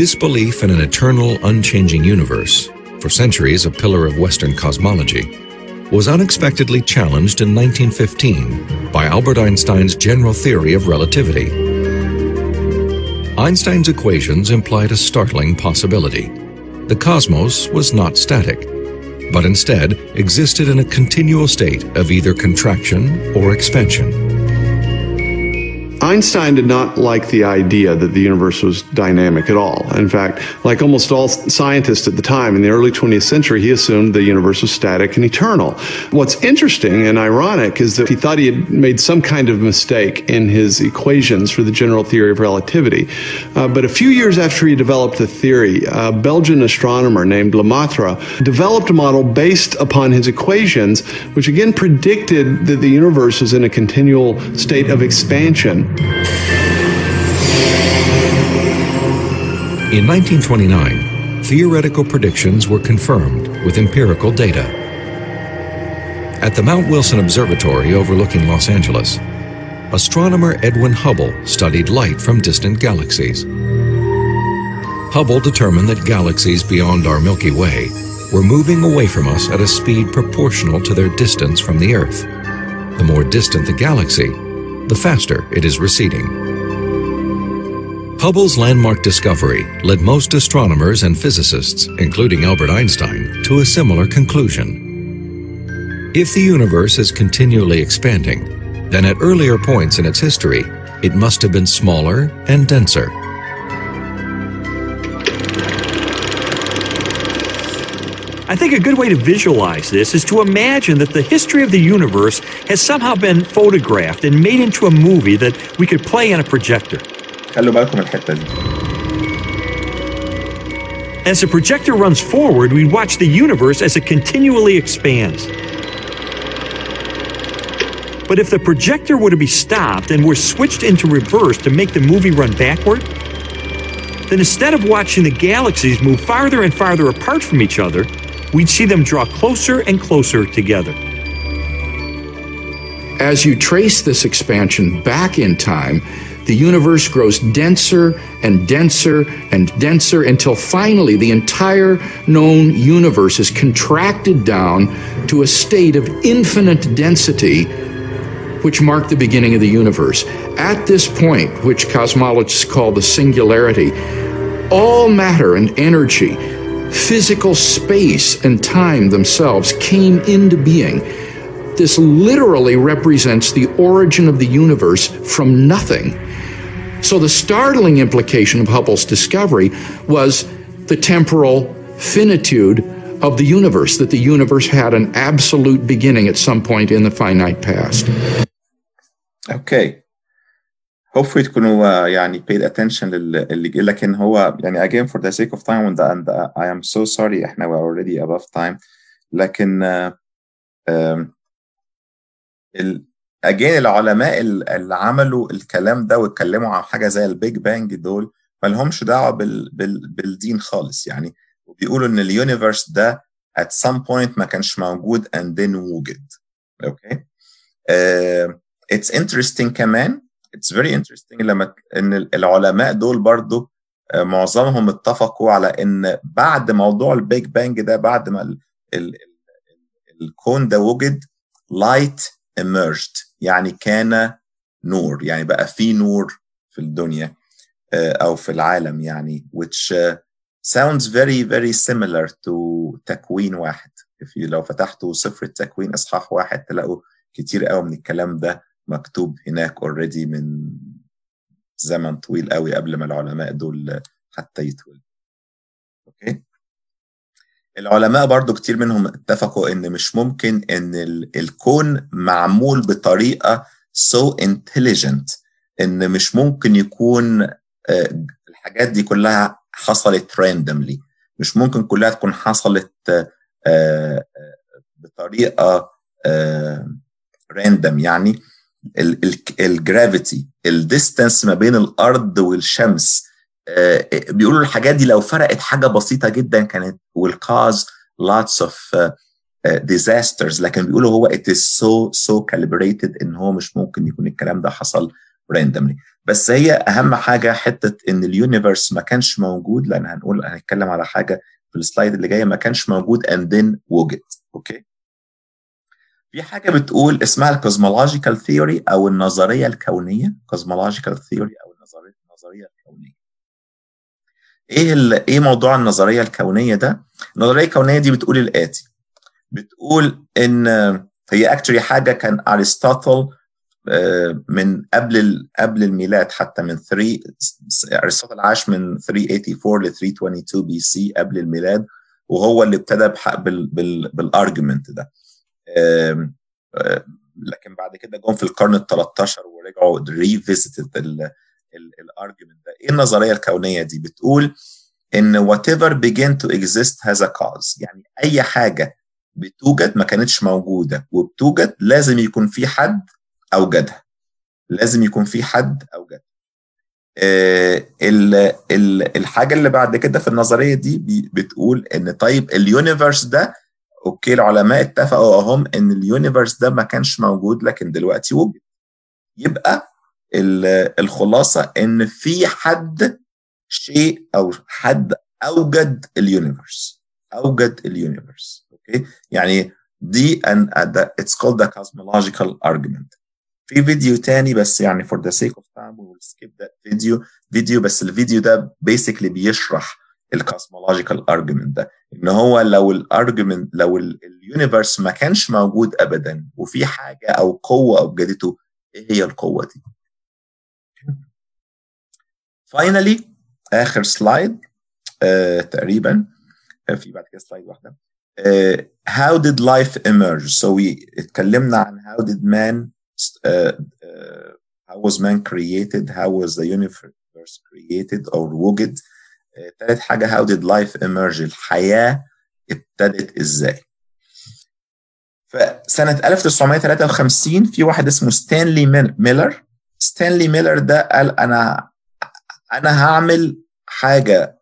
This belief in an eternal, unchanging universe, for centuries a pillar of Western cosmology, was unexpectedly challenged in 1915 by Albert Einstein's general theory of relativity. Einstein's equations implied a startling possibility. The cosmos was not static, but instead existed in a continual state of either contraction or expansion. Einstein did not like the idea that the universe was dynamic at all. In fact, like almost all scientists at the time in the early 20th century, he assumed the universe was static and eternal. What's interesting and ironic is that he thought he had made some kind of mistake in his equations for the general theory of relativity. But a few years after he developed the theory, a Belgian astronomer named Lemaitre developed a model based upon his equations, which again predicted that the universe was in a continual state of expansion. In 1929, theoretical predictions were confirmed with empirical data. At the Mount Wilson Observatory overlooking Los Angeles, astronomer Edwin Hubble studied light from distant galaxies. Hubble determined that galaxies beyond our Milky Way were moving away from us at a speed proportional to their distance from the Earth. The more distant the galaxy, the faster it is receding. Hubble's landmark discovery led most astronomers and physicists, including Albert Einstein, to a similar conclusion. If the universe is continually expanding, then at earlier points in its history, it must have been smaller and denser. I think a good way to visualize this is to imagine that the history of the universe has somehow been photographed and made into a movie that we could play on a projector. As the projector runs forward, we watch the universe as it continually expands. But if the projector were to be stopped and were switched into reverse to make the movie run backward, then instead of watching the galaxies move farther and farther apart from each other, we'd see them draw closer and closer together. As you trace this expansion back in time, the universe grows denser and denser and denser until finally the entire known universe is contracted down to a state of infinite density, which marked the beginning of the universe. At this point, which cosmologists call the singularity, all matter and energy, physical space and time themselves came into being. This literally represents the origin of the universe from nothing. So the startling implication of Hubble's discovery was the temporal finitude of the universe, that the universe had an absolute beginning at some point in the finite past. Okay. Hopefully تكونوا يعني paid attention اللي جاي. لكن هو يعني again for the sake of time and I am so sorry احنا we're already above time. لكن again العلماء اللي عملوا الكلام ده واتكلموا عن حاجة زي البيج بانج دول مالهمش دعوة بالدين خالص يعني. وبيقولوا إن اليونيفرس ده at some point ما كانش موجود and then وجد. Okay. It's interesting كمان. It's very interesting لما إن العلماء دول برضو معظمهم اتفقوا على إن بعد موضوع البيج بانج ده بعد ما الكون ده وجد light emerged يعني كان نور يعني بقى في نور في الدنيا أو في العالم يعني which sounds very very similar to تكوين واحد. لو فتحتوا سفر التكوين إصحاح واحد تلاقوا كتير قوي من الكلام ده مكتوب هناك already من زمن طويل قوي قبل ما العلماء دول حتى يتولدوا. أوكي. العلماء برضو كتير منهم اتفقوا ان مش ممكن ان الكون معمول بطريقة so intelligent ان مش ممكن يكون الحاجات دي كلها حصلت randomly. مش ممكن كلها تكون حصلت بطريقة random يعني الجرافيتي الديستانس ما بين الارض والشمس بيقولوا الحاجات دي لو فرقت حاجة بسيطة جدا كانت will cause lots of disasters. لكن بيقولوا هو it is so calibrated إن هو مش ممكن يكون الكلام ده حصل randomly. بس هي أهم حاجة حتة إن اليونيفرس ما كانش موجود لأن هنتكلم على حاجة في السلايد اللي جاية ما كانش موجود and then وجد. أوكي. في حاجة بتقول اسمها الكوزمولوجيكال ثيوري أو النظرية الكونية. كوزمولوجيكال ثيوري أو النظرية الكونية. ايه موضوع النظريه الكونيه ده؟ النظريه الكونيه دي بتقول الاتي. بتقول ان هي اكتشلي حاجه كان ارسطاطل من قبل الميلاد حتى من 3 ارسطاطل عاش من 384 ل 322 بي سي قبل الميلاد وهو اللي ابتدى بالارجيومنت ده. لكن بعد كده جم في القرن ال13 ورجعوا ريفيزيتد الارجيومنت ده. ايه النظريه الكونيه دي؟ بتقول ان whatever begin to exist has a cause يعني اي حاجه بتوجد ما كانتش موجوده وبتوجد لازم يكون في حد اوجدها. الحاجه اللي بعد كده في النظريه دي بتقول ان طيب اليونيفرس ده اوكي العلماء اتفقوا اهم ان اليونيفرس ده ما كانش موجود لكن دلوقتي وجد. يبقى الخلاصة إن في حد شيء أو حد أوجد اليونيفرس. أوكي يعني دي and it's called the cosmological argument. في فيديو تاني بس يعني for the sake of time we will skip that video. بس الفيديو ده basically بيشرح الcosmological argument ده إن هو لو الargument لو اليونيفرس ما كانش موجود أبدا وفي حاجة أو قوة أوجدته إيه هي القوة دي؟ Finally, آخر سلايد تقريبا في بعد كده سلايد واحدة. How did life emerge? So we اتكلمنا عن how did man how was man created? How was the universe created or وجد? تالت حاجة how did life emerge، الحياة ابتدت ازاي. فسنة 1953 في واحد اسمه ستانلي ميلر. ستانلي ميلر ده قال أنا هعمل حاجة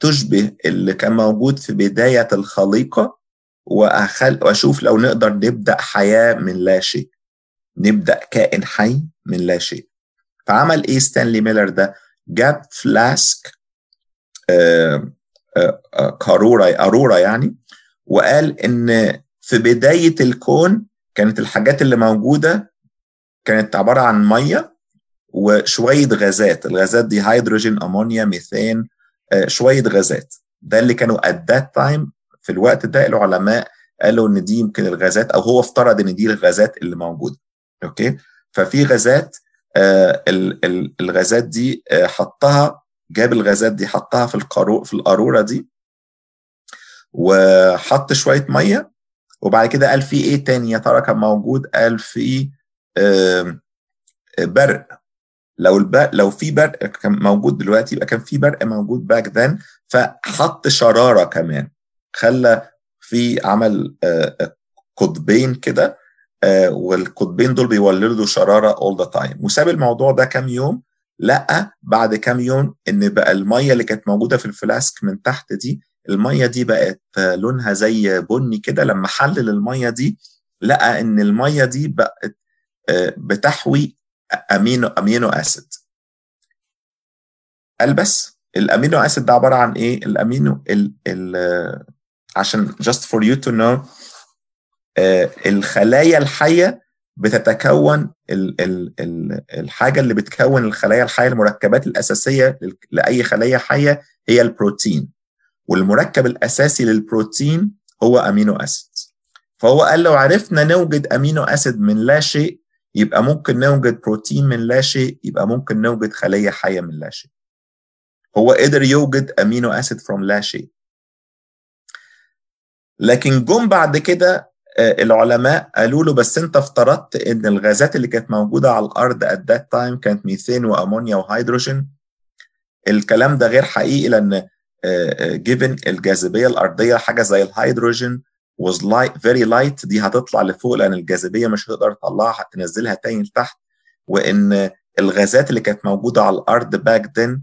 تشبه اللي كان موجود في بداية الخليقة، وأشوف لو نقدر نبدأ حياة من لا شيء، نبدأ كائن حي من لا شيء. فعمل إيه ستانلي ميلر ده؟ جاب فلاسك قارورة يعني، وقال إن في بداية الكون كانت الحاجات اللي موجودة كانت عبارة عن مية وشوية غازات. الغازات دي هيدروجين، أمونيا، ميثان، شوية غازات. ده اللي كانوا at that time في الوقت ده العلماء قالوا إن دي يمكن الغازات، أو هو افترض إن دي الغازات اللي موجودة. أوكي؟ ففي غازات، الغازات دي حطها، جاب الغازات دي حطها في القارورة دي، وحط شوية مية، وبعد كده قال في ايه تاني يا ترى كان موجود؟ قال في برق. لو في برق كان موجود دلوقتي يبقى كان في برق موجود باك ذن. فحط شرارة كمان، خلى في عمل قطبين كده، والقطبين دول بيولدوا شرارة all the time. وساب الموضوع ده كام يوم، لقى بعد كام يوم ان بقى المية اللي كانت موجودة في الفلاسك من تحت دي، المية دي بقت لونها زي بني كده. لما حلل المية دي لقى ان المية دي بقت بتحوي امينو اسيد. قال بس الامينو اسيد ده عبارة عن ايه؟ الامينو عشان just for you to know، الخلايا الحية بتتكون، الحاجة اللي بتكون الخلايا الحية، المركبات الأساسية لأي خلية حية هي البروتين، والمركب الأساسي للبروتين هو أمينو أسيد. فهو قال لو عرفنا نوجد أمينو أسيد من لا شيء يبقى ممكن نوجد بروتين من لا شيء، يبقى ممكن نوجد خلية حية من لا شيء. هو قدر يوجد أمينو أسيد from لا شيء. لكن جم بعد كده العلماء قالوا له بس انت افترضت ان الغازات اللي كانت موجودة على الارض at that time كانت ميثين وامونيا وهيدروجين. الكلام ده غير حقيقي، لان جيفن الجاذبية الارضية حاجة زي الهيدروجين was light very light، دي هتطلع لفوق لان الجاذبية مش هتقدر تطلعها، هتنزلها تاني لتحت. وان الغازات اللي كانت موجودة على الارض back then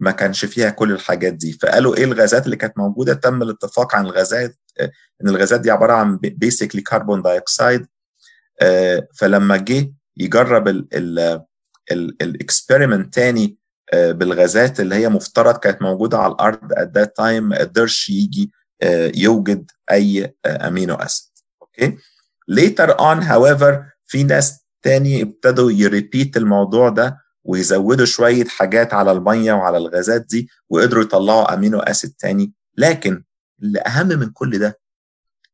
ما كانش فيها كل الحاجات دي. فقالوا ايه الغازات اللي كانت موجودة؟ تم الاتفاق عن الغازات ان الغازات دي عباره عن بيسكلي كربون دايوكسيد. فلما جه يجرب الاكسبيرمنت تاني بالغازات اللي هي مفترض كانت موجوده على الارض at that time، ما قدرش يجي يوجد اي امينو اسيد. اوكي، later on however في ناس تاني ابتدوا يريبيت الموضوع ده ويزودوا شويه حاجات على الميه وعلى الغازات دي، وقدروا يطلعوا امينو اسيد تاني. لكن اللي أهم من كل ده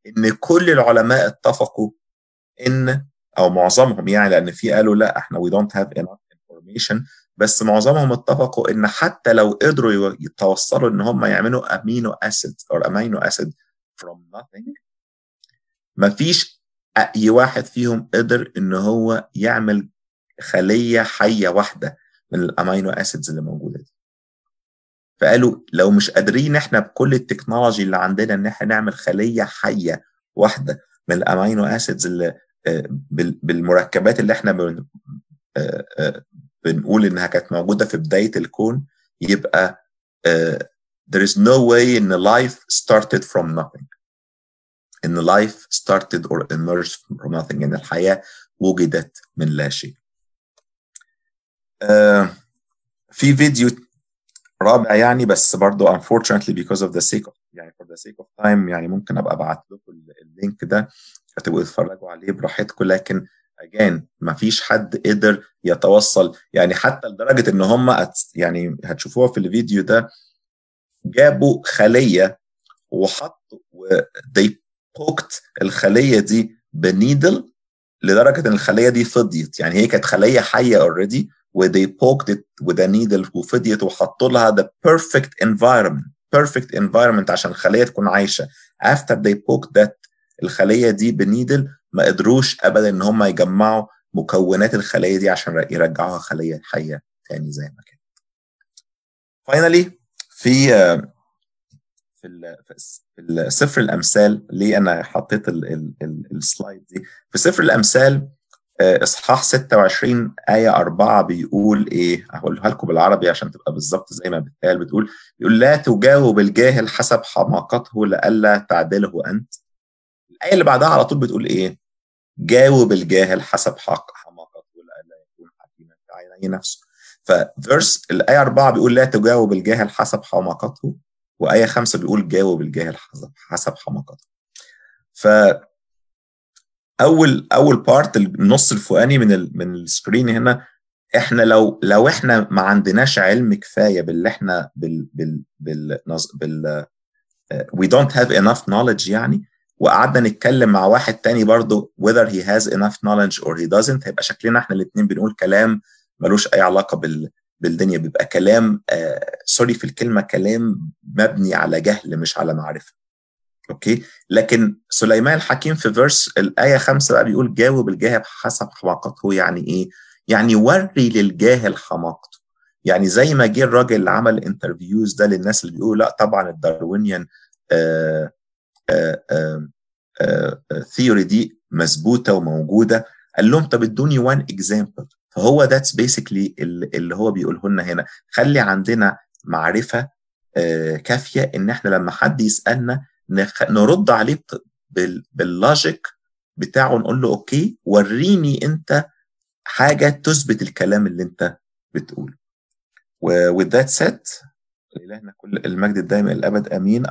إن كل العلماء اتفقوا إن، أو معظمهم يعني، لأن في قالوا لا إحنا we don't have enough information، بس معظمهم اتفقوا إن حتى لو قدروا يتوصلوا إن هم يعملوا amino acid from nothing، مفيش أي واحد فيهم قدر إن هو يعمل خلية حية واحدة من الأمينو acids اللي موجودة دي. فقالوا لو مش قادرين احنا بكل التكنولوجي اللي عندنا ان احنا نعمل خلية حية واحدة من الامينو اسيدز اللي بالمركبات اللي احنا بنقول انها كانت موجودة في بداية الكون، يبقى there is no way ان life started from nothing، ان life started or emerged from nothing، ان الحياة وجدت من لا شيء. في فيديو رابع يعني، بس برضو unfortunately because of the sake of time يعني ممكن ابقى ابعت لكم اللينك ده هتبقوا تتفرجوا عليه براحتكم. لكن again مفيش حد قدر يتوصل، يعني حتى لدرجه ان هم يعني هتشوفوها في الفيديو ده، جابوا خليه وحطوا they poked الخليه دي بنيدل لدرجه ان الخليه دي فضيت. يعني هي كانت خليه حيه already و they poked it with a needle وفضيت، وحطوا لها the perfect environment عشان الخلية تكون عايشة. after they poked that الخلية دي بنيدل، ما قدروش أبدا إن هم يجمعوا مكونات الخلية دي عشان يرجعوها خلية حية تاني زي ما كانت. finally في سفر الأمثال. ليه أنا حطيت السلايد دي؟ في سفر الأمثال إصحاح 26 آية 4 بيقول إيه؟ هقولها لكم بالعربي عشان تبقى بالظبط زي ما بتقال. بيقول لا تجاوب الجاهل حسب حماقته لألا تعدله أنت. الآية اللي بعدها على طول بتقول إيه؟ جاوب الجاهل حسب حماقته لألا يكون حكيما في عيني نفسه. ففيرس الآية 4 بيقول لا تجاوب الجاهل حسب حماقته، وآية 5 بيقول جاوب الجاهل حسب حماقته. فأول بارت النص الفوقاني من السكرين هنا، احنا لو احنا ما عندناش علم كفاية باللي احنا we don't have enough knowledge يعني، وقعدنا نتكلم مع واحد تاني برضو whether he has enough knowledge or he doesn't، هيبقى شكلنا احنا الاتنين بنقول كلام ملوش أي علاقة بالدنيا، بيبقى كلام سوري في الكلمة، كلام مبني على جهل مش على معرفة. أوكي؟ لكن سليمان الحكيم في فيرس الآية 5 بقى بيقول جاوب الجاهل حسب حماقته. يعني إيه؟ يعني وري للجاهل حماقته. يعني زي ما جه الراجل اللي عمل انترفيوز ده للناس اللي بيقول لا طبعا الداروينيان ثيوري دي مزبوطة وموجودة، قال لهم طب ادوني وان اكزامبل. فهو that's basically اللي هو بيقوله لنا هنا، خلي عندنا معرفة كافية إن إحنا لما حد يسألنا نرد عليه باللوجيك بتاعه، نقول له أوكي وريني أنت حاجة تثبت الكلام اللي أنت بتقوله. with that said، لإلهنا كل المجد الدائم الأبد آمين.